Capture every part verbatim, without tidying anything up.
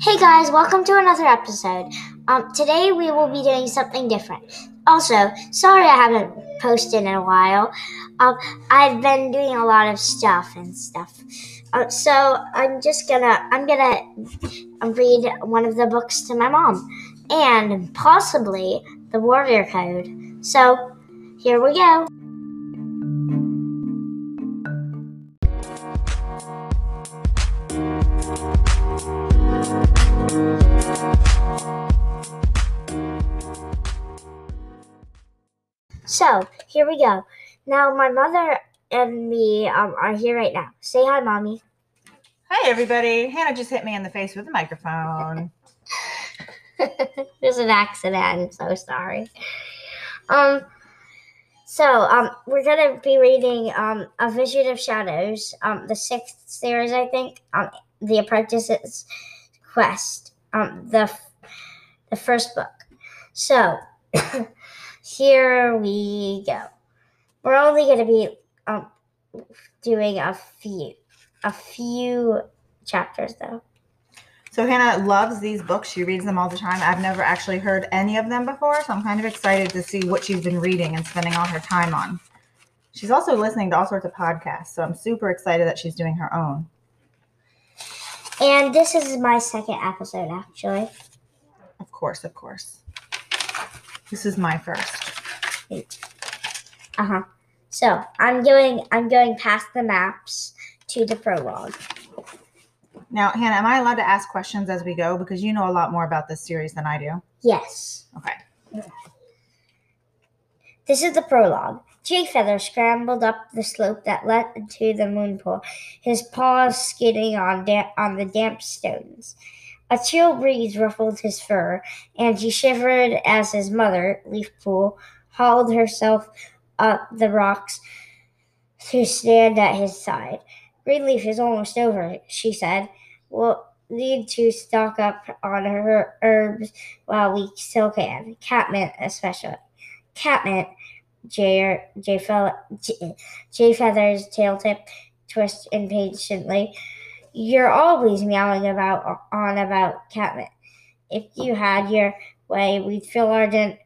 Hey guys, welcome to another episode. Um, today we will be doing something different. Also, sorry I haven't posted in a while. Um, I've been doing a lot of stuff and stuff. Uh, so I'm just gonna, I'm gonna read one of the books to my mom, and possibly the Warrior Code. So here we go. So, here we go. Now, my mother and me um, are here right now. Say hi, Mommy. Hi, everybody. Hannah just hit me in the face with the microphone. It was an accident. I'm so sorry. Um, so, um, we're going to be reading um, A Vision of Shadows, um, the sixth series, I think, um, The Apprentice's Quest, um, the, f- the first book. So... Here we go. We're only going to be um, doing a few, a few chapters, though. So Hannah loves these books. She reads them all the time. I've never actually heard any of them before, so I'm kind of excited to see what she's been reading and spending all her time on. She's also listening to all sorts of podcasts, so I'm super excited that she's doing her own. And this is my second episode, actually. Of course, of course. This is my first. Uh-huh. So I'm going I'm going past the maps to the prologue. Now, Hannah, am I allowed to ask questions as we go? Because you know a lot more about this series than I do. Yes. Okay. This is the prologue. Jayfeather scrambled up the slope that led to the moonpool, his paws skidding on da- on the damp stones. A chill breeze ruffled his fur, and he shivered as his mother, Leafpool, hauled herself up the rocks to stand at his side. Greenleaf is almost over, she said. We'll need to stock up on her herbs while we still can. Catmint, especially. Catmint, Jay, Jayfeather's tail tip twisted impatiently. You're always meowing about on about catmint. If you had your way, we'd fill our den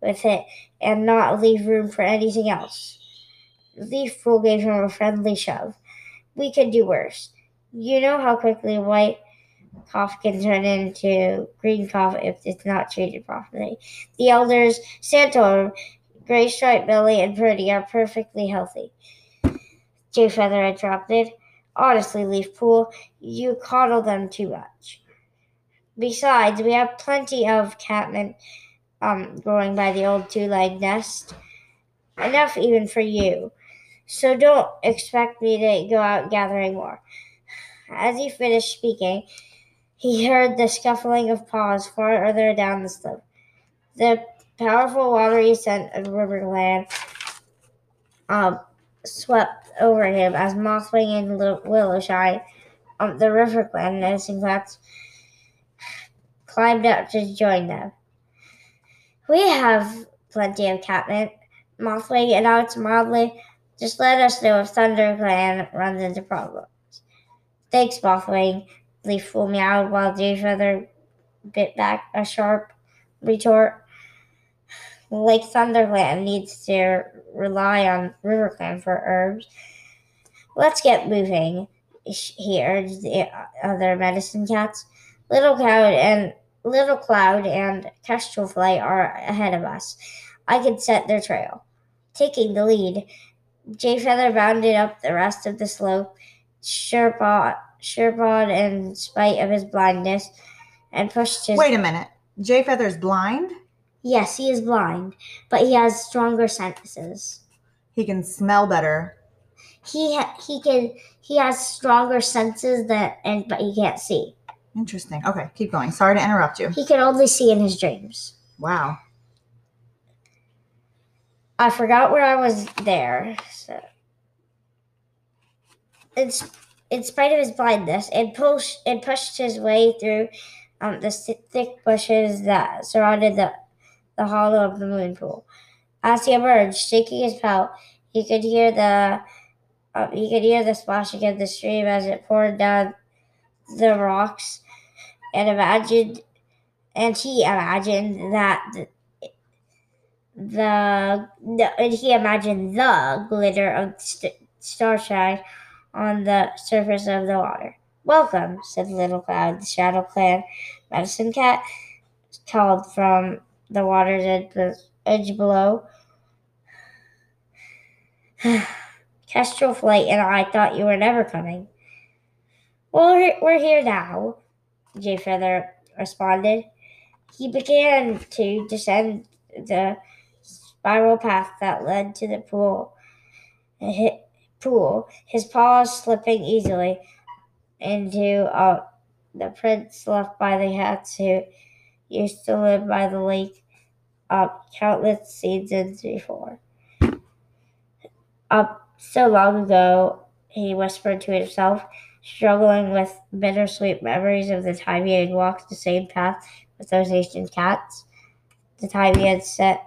with it and not leave room for anything else. Leafpool gave him a friendly shove. We could do worse. You know how quickly white cough can turn into green cough if it's not treated properly. The elders, Santorum, Gray Stripe Billy, and Purdy are perfectly healthy. Jayfeather interrupted. Honestly, Leafpool, you coddle them too much. Besides, we have plenty of catmint um, growing by the old two-legged nest. Enough even for you. So don't expect me to go out gathering more. As he finished speaking, he heard the scuffling of paws farther down the slope. The powerful watery scent of RiverClan um, swept over him as Mothwing and L- Willowshine, um, the RiverClan nursing clans, climbed up to join them. We have plenty of catmint, Mothwing announced mildly. Just let us know if ThunderClan runs into problems. Thanks, Mothwing, Leafpool meowed while Jayfeather bit back a sharp retort. Like ThunderClan needs to rely on RiverClan for herbs. Let's get moving, he urged the other medicine cats. Littlecloud and Littlecloud and Kestrelflight are ahead of us. I can set their trail. Taking the lead, Jayfeather bounded up the rest of the slope, sure-pawed in spite of his blindness, and pushed his... Wait a minute. Jayfeather's blind? Yes, he is blind, but he has stronger senses. He can smell better. He ha- he can he has stronger senses that and but he can't see. Interesting. Okay, keep going. Sorry to interrupt you. He can only see in his dreams. Wow. I forgot where I was there. So, in, in spite of his blindness, it pushed it pushed his way through um, the thick bushes that surrounded the. the hollow of the moonpool. As he emerged, shaking his pout, he could hear the Um, you could hear the splashing of the stream as it poured down the rocks, and imagined, and he imagined that the, the, the and he imagined the glitter of st starshine on the surface of the water. "Welcome," said Littlecloud, the ShadowClan medicine cat, called from the water's edge, edge below. "Kestrelflight and I thought you were never coming." "Well, we're here now," Jayfeather responded. He began to descend the spiral path that led to the pool. Pool, his paws slipping easily into uh, the prints left by the cats who used to live by the lake uh, countless seasons before. "Up uh, so long ago," he whispered to himself, struggling with bittersweet memories of the time he had walked the same path with those ancient cats, the time he had set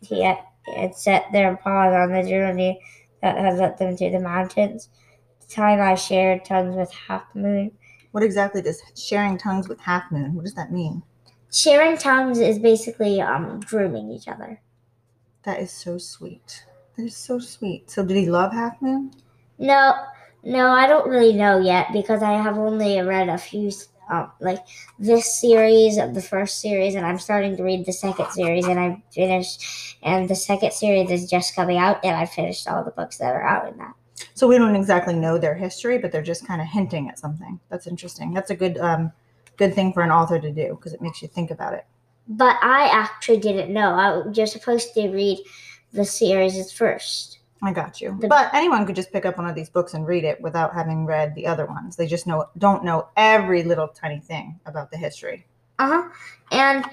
he had, had set their paws on the journey that had led them to the mountains, the time I shared tongues with Half Moon. What exactly does sharing tongues with Half Moon? What does that mean? Sharing tongues is basically um, grooming each other. That is so sweet. That is so sweet. So did he love Half Moon? No, no, I don't really know yet because I have only read a few, um, like this series, the first series, and I'm starting to read the second series, and I finished, and the second series is just coming out, and I finished all the books that are out in that. So we don't exactly know their history, but they're just kind of hinting at something. That's interesting. That's a good, um, good thing for an author to do because it makes you think about it. But I actually didn't know. I, you're supposed to read the series is first. I got you. The, but anyone could just pick up one of these books and read it without having read the other ones. They just know don't know every little tiny thing about the history. Uh-huh. And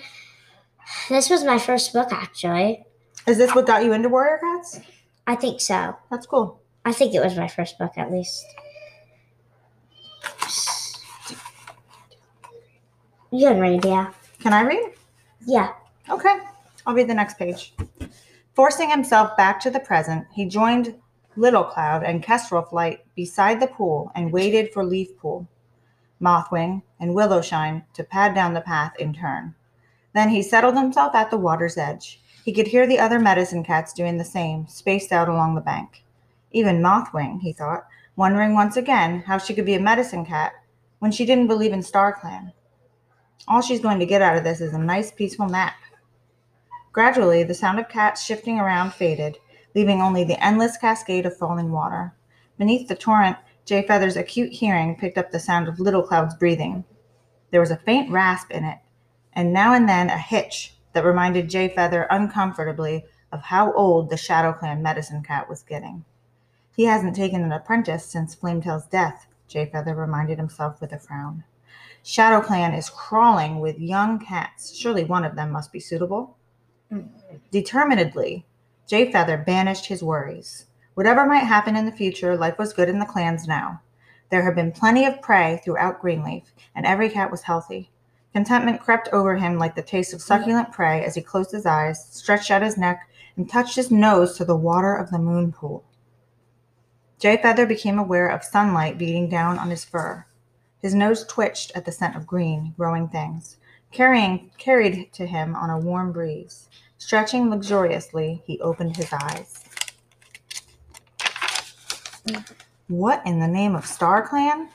this was my first book, actually. Is this what got you into Warrior Cats? I think so. That's cool. I think it was my first book, at least. You can read, yeah. Can I read? Yeah. Okay. I'll read the next page. Forcing himself back to the present, he joined Littlecloud and Kestrelflight beside the pool and waited for Leafpool, Mothwing, and Willowshine to pad down the path in turn. Then he settled himself at the water's edge. He could hear the other medicine cats doing the same, spaced out along the bank. Even Mothwing, he thought, wondering once again how she could be a medicine cat when she didn't believe in StarClan. All she's going to get out of this is a nice, peaceful nap. Gradually, the sound of cats shifting around faded, leaving only the endless cascade of falling water. Beneath the torrent, Jayfeather's acute hearing picked up the sound of Littlecloud's breathing. There was a faint rasp in it, and now and then a hitch that reminded Jayfeather uncomfortably of how old the ShadowClan medicine cat was getting. "He hasn't taken an apprentice since Flametail's death," Jayfeather reminded himself with a frown. "ShadowClan is crawling with young cats. Surely one of them must be suitable." Determinedly, Jayfeather banished his worries. Whatever might happen in the future, life was good in the clans now. There had been plenty of prey throughout Greenleaf, and every cat was healthy. Contentment crept over him like the taste of succulent prey as he closed his eyes, stretched out his neck, and touched his nose to the water of the moon pool. Jayfeather became aware of sunlight beating down on his fur. His nose twitched at the scent of green, growing things, carrying carried to him on a warm breeze. Stretching luxuriously, he opened his eyes. What in the name of StarClan?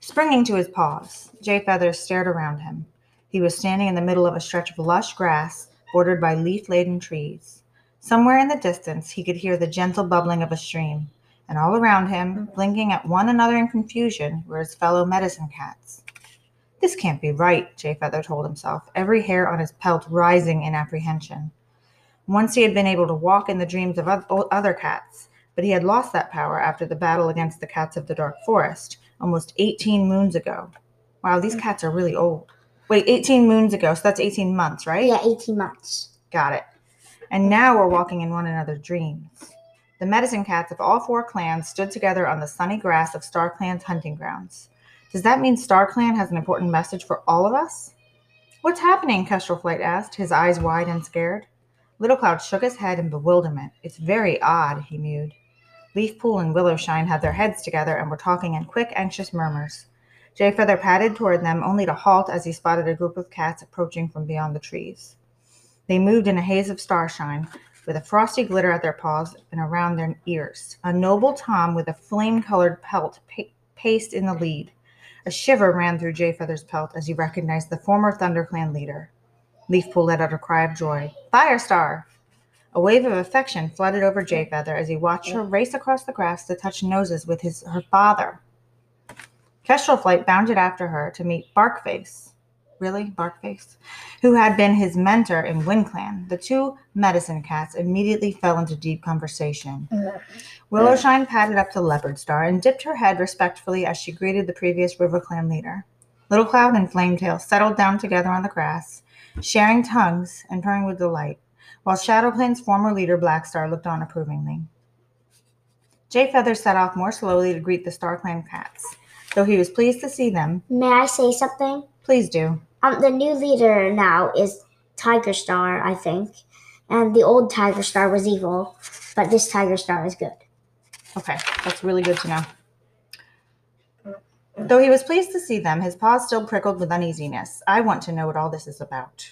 Springing to his paws, Jayfeather stared around him. He was standing in the middle of a stretch of lush grass bordered by leaf-laden trees. Somewhere in the distance, he could hear the gentle bubbling of a stream, and all around him, blinking at one another in confusion, were his fellow medicine cats. "This can't be right," Jayfeather told himself, every hair on his pelt rising in apprehension. Once he had been able to walk in the dreams of other cats, but he had lost that power after the battle against the cats of the Dark Forest, almost eighteen moons ago. Wow, these cats are really old. Wait, eighteen moons ago, so that's eighteen months, right? Yeah, eighteen months. Got it. And now we're walking in one another's dreams. The medicine cats of all four clans stood together on the sunny grass of StarClan's hunting grounds. Does that mean StarClan has an important message for all of us? "What's happening?" Kestrelflight asked, his eyes wide and scared. Littlecloud shook his head in bewilderment. "It's very odd," he mewed. Leafpool and Willowshine had their heads together and were talking in quick, anxious murmurs. Jayfeather padded toward them, only to halt as he spotted a group of cats approaching from beyond the trees. They moved in a haze of starshine, with a frosty glitter at their paws and around their ears. A noble tom with a flame-colored pelt pa- paced in the lead. A shiver ran through Jayfeather's pelt as he recognized the former ThunderClan leader. Leafpool let out a cry of joy. Firestar! A wave of affection flooded over Jayfeather as he watched her race across the grass to touch noses with his her father. Kestrelflight bounded after her to meet Barkface. Really? Barkface? Who had been his mentor in WindClan. The two medicine cats immediately fell into deep conversation. Willowshine padded up to Leopardstar and dipped her head respectfully as she greeted the previous RiverClan leader. Littlecloud and Flametail settled down together on the grass, sharing tongues and purring with delight, while ShadowClan's former leader Blackstar looked on approvingly. Jayfeather set off more slowly to greet the StarClan cats, though he was pleased to see them. May I say something? Please do. Um, the new leader now is Tigerstar, I think, and the old Tigerstar was evil, but this Tigerstar is good. Okay, that's really good to know. Though he was pleased to see them, his paws still prickled with uneasiness. I want to know what all this is about.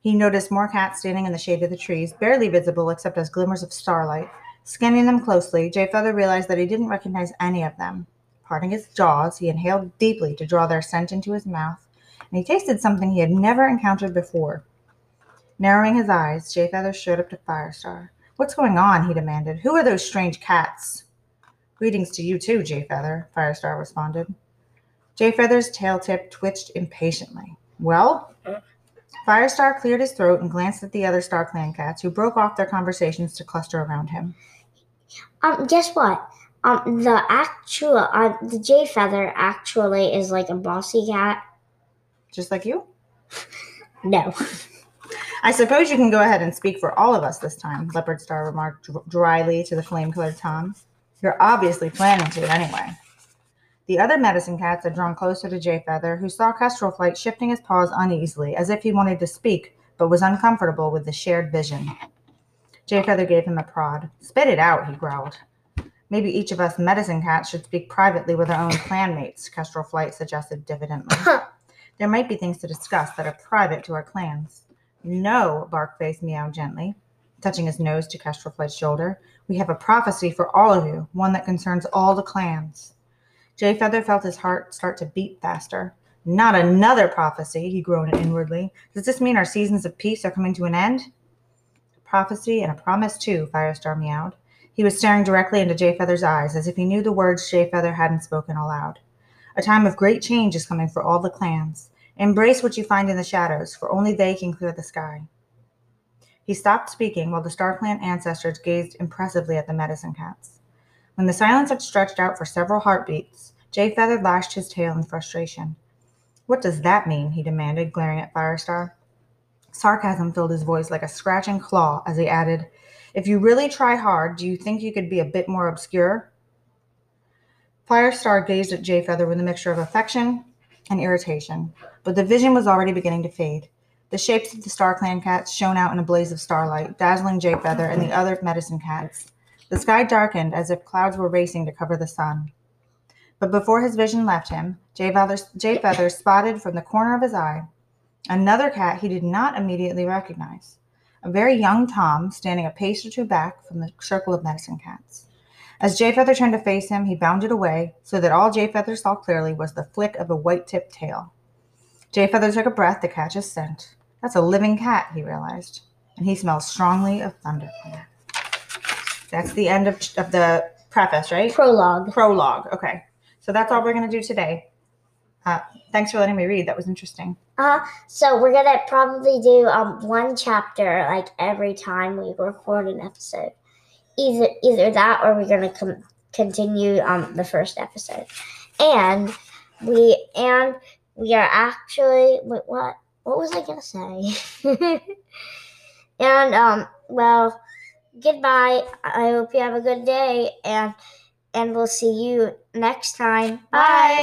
He noticed more cats standing in the shade of the trees, barely visible except as glimmers of starlight. Scanning them closely, Jayfeather realized that he didn't recognize any of them. Parting his jaws, he inhaled deeply to draw their scent into his mouth, and he tasted something he had never encountered before. Narrowing his eyes, Jayfeather showed up to Firestar. What's going on? He demanded. Who are those strange cats? Greetings to you too, Jayfeather, Firestar responded. Jayfeather's tail tip twitched impatiently. Well? Firestar cleared his throat and glanced at the other StarClan cats, who broke off their conversations to cluster around him. Um, guess what? Um, the actual, uh, the Jayfeather actually is like a bossy cat. Just like you? No. I suppose you can go ahead and speak for all of us this time, Leopardstar remarked dryly to the flame-colored Tom. You're obviously planning to anyway. The other medicine cats had drawn closer to Jayfeather, who saw Kestrelflight shifting his paws uneasily, as if he wanted to speak, but was uncomfortable with the shared vision. Jayfeather gave him a prod. Spit it out, he growled. Maybe each of us medicine cats should speak privately with our own clanmates, Kestrelflight suggested diffidently. There might be things to discuss that are private to our clans. No, Barkface meowed gently, touching his nose to Kestrelflight's shoulder. We have a prophecy for all of you, one that concerns all the clans. Jayfeather felt his heart start to beat faster. Not another prophecy, he groaned inwardly. Does this mean our seasons of peace are coming to an end? A prophecy and a promise, too, Firestar meowed. He was staring directly into Jayfeather's eyes, as if he knew the words Jayfeather hadn't spoken aloud. A time of great change is coming for all the clans. Embrace what you find in the shadows, for only they can clear the sky. He stopped speaking while the StarClan ancestors gazed impressively at the medicine cats. When the silence had stretched out for several heartbeats, Jayfeather lashed his tail in frustration. What does that mean? He demanded, glaring at Firestar. Sarcasm filled his voice like a scratching claw as he added, If you really try hard, do you think you could be a bit more obscure? Firestar gazed at Jayfeather with a mixture of affection and irritation, but the vision was already beginning to fade. The shapes of the StarClan cats shone out in a blaze of starlight, dazzling Jayfeather and the other medicine cats. The sky darkened as if clouds were racing to cover the sun. But before his vision left him, Jayfeather spotted from the corner of his eye another cat he did not immediately recognize, a very young tom standing a pace or two back from the circle of medicine cats. As Jayfeather turned to face him, he bounded away so that all Jayfeather saw clearly was the flick of a white-tipped tail. Jayfeather took a breath to catch his scent. That's a living cat, he realized, and he smells strongly of ThunderClan. That's the end of, of the preface, right? Prologue. Prologue. Okay. So that's all we're going to do today. Uh, thanks for letting me read. That was interesting. Uh, so we're going to probably do um, one chapter like every time we record an episode. Either either that or we're going to com- continue um, the first episode. And we and we are actually wait, what what was I going to say? and um well Goodbye. I hope you have a good day, and and we'll see you next time. Bye. Bye.